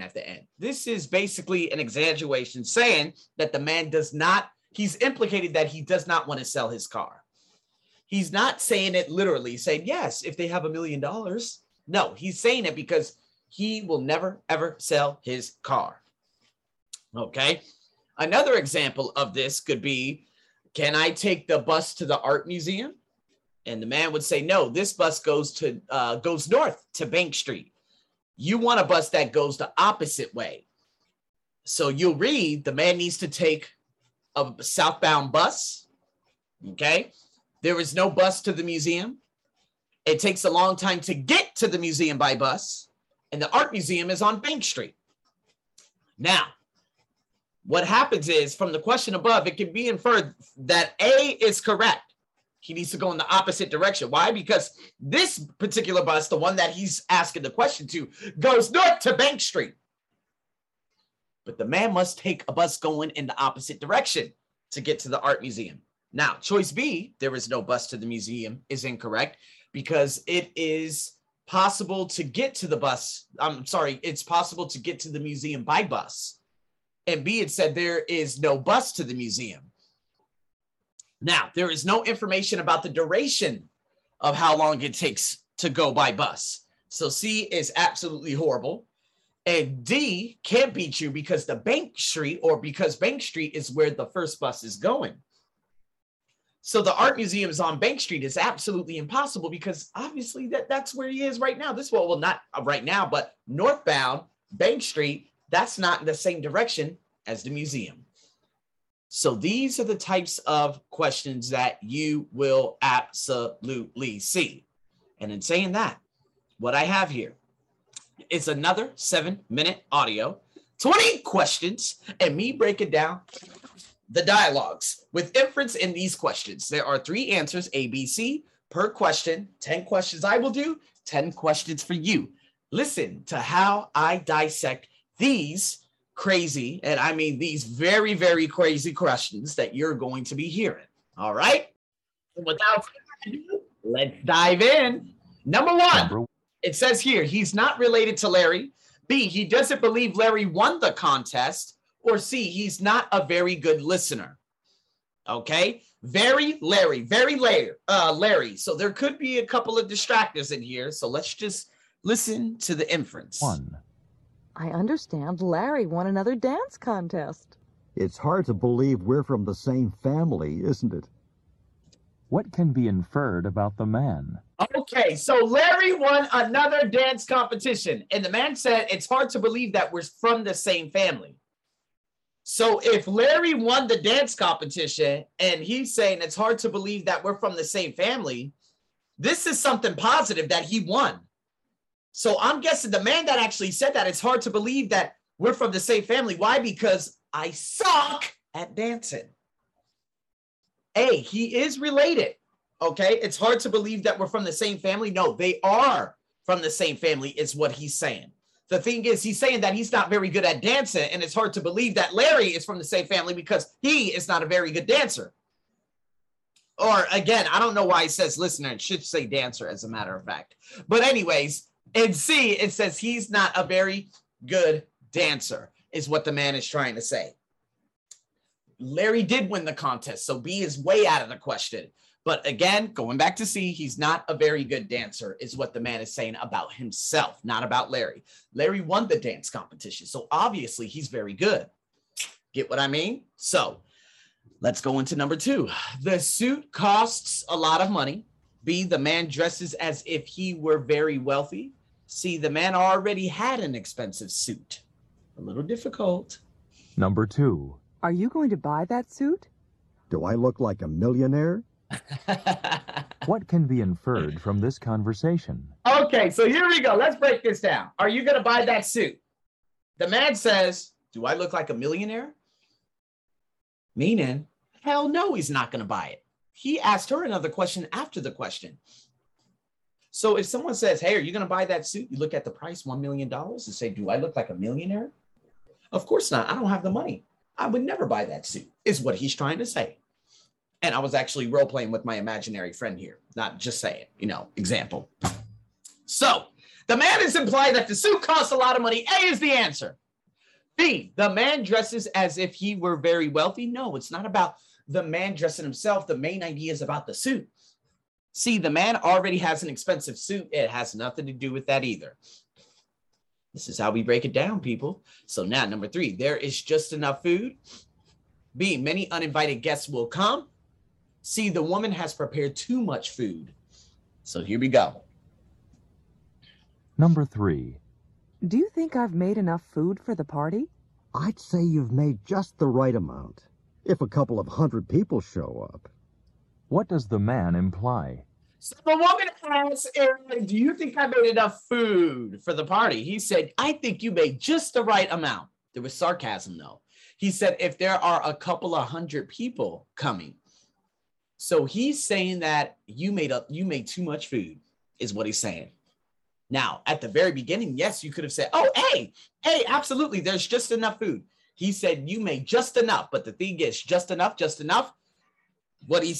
at the end. This is basically an exaggeration saying that the man does not, he's implicated that he does not want to sell his car. He's not saying it literally, saying, yes, if they have $1 million. No, he's saying it because he will never, ever sell his car. Okay. Another example of this could be, can I take the bus to the art museum? And the man would say, no, this bus goes north to Bank Street. You want a bus that goes the opposite way. So you'll read, the man needs to take a southbound bus. Okay. There is no bus to the museum. It takes a long time to get to the museum by bus. And the art museum is on Bank Street. Now, what happens is, from the question above, it can be inferred that A is correct. He needs to go in the opposite direction. Why? Because this particular bus, the one that he's asking the question to, goes north to Bank Street. But the man must take a bus going in the opposite direction to get to the art museum. Now, choice B, there is no bus to the museum, is incorrect because it is possible to get to the bus. I'm sorry, it's possible to get to the museum by bus. And B, it said there is no bus to the museum. Now, there is no information about the duration of how long it takes to go by bus. So C is absolutely horrible. And D can't beat you because the Bank Street, or because Bank Street is where the first bus is going. So the art museum is on Bank Street is absolutely impossible because obviously that's where he is right now. This one, well, not right now, but northbound Bank Street, that's not in the same direction as the museum. So these are the types of questions that you will absolutely see. And in saying that, what I have here is another 7-minute audio, 20 questions, and me breaking down the dialogues with inference in these questions. There are 3 answers, A, B, C, per question. 10 questions I will do, 10 questions for you. Listen to how I dissect these crazy, and I mean these very, very crazy questions that you're going to be hearing. All right? Without further ado, let's dive in. Number 1, it says here, he's not related to Larry. B, he doesn't believe Larry won the contest. Or C, he's not a very good listener. Okay? Very Larry. So there could be a couple of distractors in here. So let's just listen to the inference. 1. I understand Larry won another dance contest. It's hard to believe we're from the same family, isn't it? What can be inferred about the man? Okay, so Larry won another dance competition, and the man said it's hard to believe that we're from the same family. So if Larry won the dance competition, and he's saying it's hard to believe that we're from the same family, this is something positive that he won. So I'm guessing the man that actually said that, it's hard to believe that we're from the same family. Why? Because I suck at dancing. A, he is related. Okay. It's hard to believe that we're from the same family. No, they are from the same family is what he's saying. The thing is, he's saying that he's not very good at dancing. And it's hard to believe that Larry is from the same family because he is not a very good dancer. Or again, I don't know why he says listener. It should say dancer, as a matter of fact. But anyways, and C, it says he's not a very good dancer, is what the man is trying to say. Larry did win the contest, so B is way out of the question. But again, going back to C, he's not a very good dancer, is what the man is saying about himself, not about Larry. Larry won the dance competition, so obviously he's very good. Get what I mean? So let's go into number 2. The suit costs a lot of money. B, the man dresses as if he were very wealthy. See, the man already had an expensive suit. A little difficult. Number 2. Are you going to buy that suit? Do I look like a millionaire? What can be inferred from this conversation? Okay, so here we go. Let's break this down. Are you going to buy that suit? The man says, do I look like a millionaire? Meaning, hell no, he's not going to buy it. He asked her another question after the question. So if someone says, hey, are you going to buy that suit? You look at the price, $1 million, and say, do I look like a millionaire? Of course not. I don't have the money. I would never buy that suit, is what he's trying to say. And I was actually role-playing with my imaginary friend here, not just saying, example. So The man is implying that the suit costs a lot of money. A is the answer. B, the man dresses as if he were very wealthy. No, it's not about the man dressing himself. The main idea is about the suit. C, the man already has an expensive suit. It has nothing to do with that either. This is how we break it down, people. So now, number three, there is just enough food. B, many uninvited guests will come. C, the woman has prepared too much food. So here we go. Number three. Do you think I've made enough food for the party? I'd say you've made just the right amount, if a couple of hundred people show up. What does the man imply? So the woman asks, do you think I made enough food for the party? He said, I think you made just the right amount. There was sarcasm, though. He said, if there are a couple of hundred people coming. So he's saying that you made too much food, is what he's saying. Now, at the very beginning, yes, you could have said, oh, hey, absolutely, there's just enough food. He said, you made just enough, but the thing is, just enough, what he